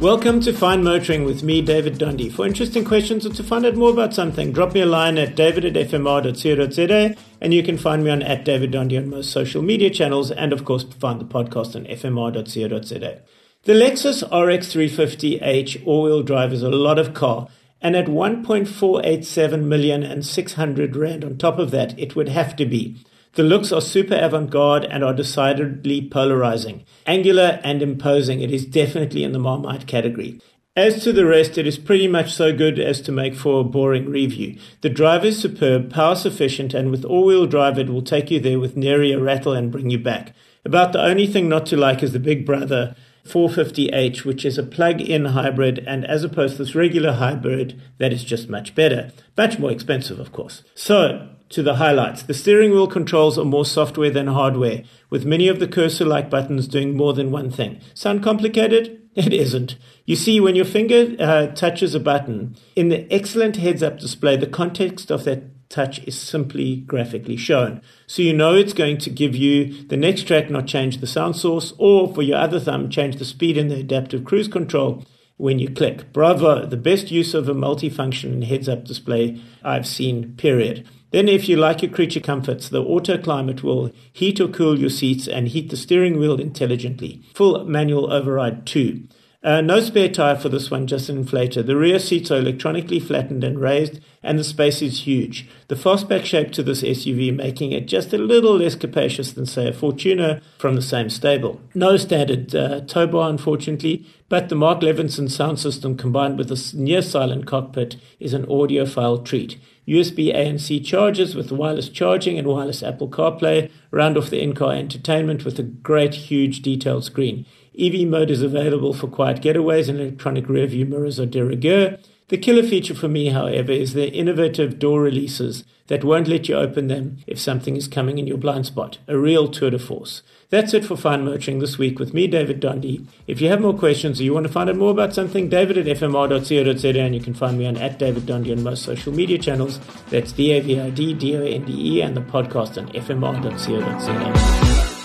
Welcome to Fine Motoring with me, David Dundee. For interesting questions or to find out more about something, drop me a line at david@fmr.co.za, and you can find me on @David Dundee on most social media channels, and of course find the podcast on fmr.co.za. The Lexus RX 350H all-wheel drive is a lot of car, and at 1.487 million and 600 rand on top of that, it would have to be. The looks are super avant-garde and are decidedly polarizing. Angular and imposing, it is definitely in the Marmite category. As to the rest, it is pretty much so good as to make for a boring review. The drive is superb, power sufficient, and with all-wheel drive it will take you there with nary a rattle and bring you back. About the only thing not to like is the big brother 450H, which is a plug-in hybrid, and as opposed to this regular hybrid, that is just much better. Much more expensive, of course. So, to the highlights. The steering wheel controls are more software than hardware, with many of the cursor-like buttons doing more than one thing. Sound complicated? It isn't. You see, when your finger touches a button, in the excellent heads-up display, the context of that touch is simply graphically shown. So you know it's going to give you the next track, not change the sound source, or for your other thumb, change the speed in the adaptive cruise control when you click. Bravo, the best use of a multifunction heads-up display I've seen, period. Then if you like your creature comforts, the auto climate will heat or cool your seats and heat the steering wheel intelligently. Full manual override too. No spare tire for this one, just an inflator. The rear seats are electronically flattened and raised, and the space is huge. The fastback shape to this SUV making it just a little less capacious than, say, a Fortuner from the same stable. No standard tow bar, unfortunately, but the Mark Levinson sound system combined with a near-silent cockpit is an audiophile treat. USB ANC chargers with wireless charging and wireless Apple CarPlay round off the in-car entertainment with a great huge detailed screen. EV mode is available for quiet getaways and electronic rearview mirrors are de rigueur. The killer feature for me, however, is the innovative door releases that won't let you open them if something is coming in your blind spot. A real tour de force. That's it for Fine Motoring this week with me, David Dundee. If you have more questions or you want to find out more about something, david@fmr.co.za, and you can find me on @David Dundee on most social media channels. That's DAVID DONDE, and the podcast on fmr.co.za.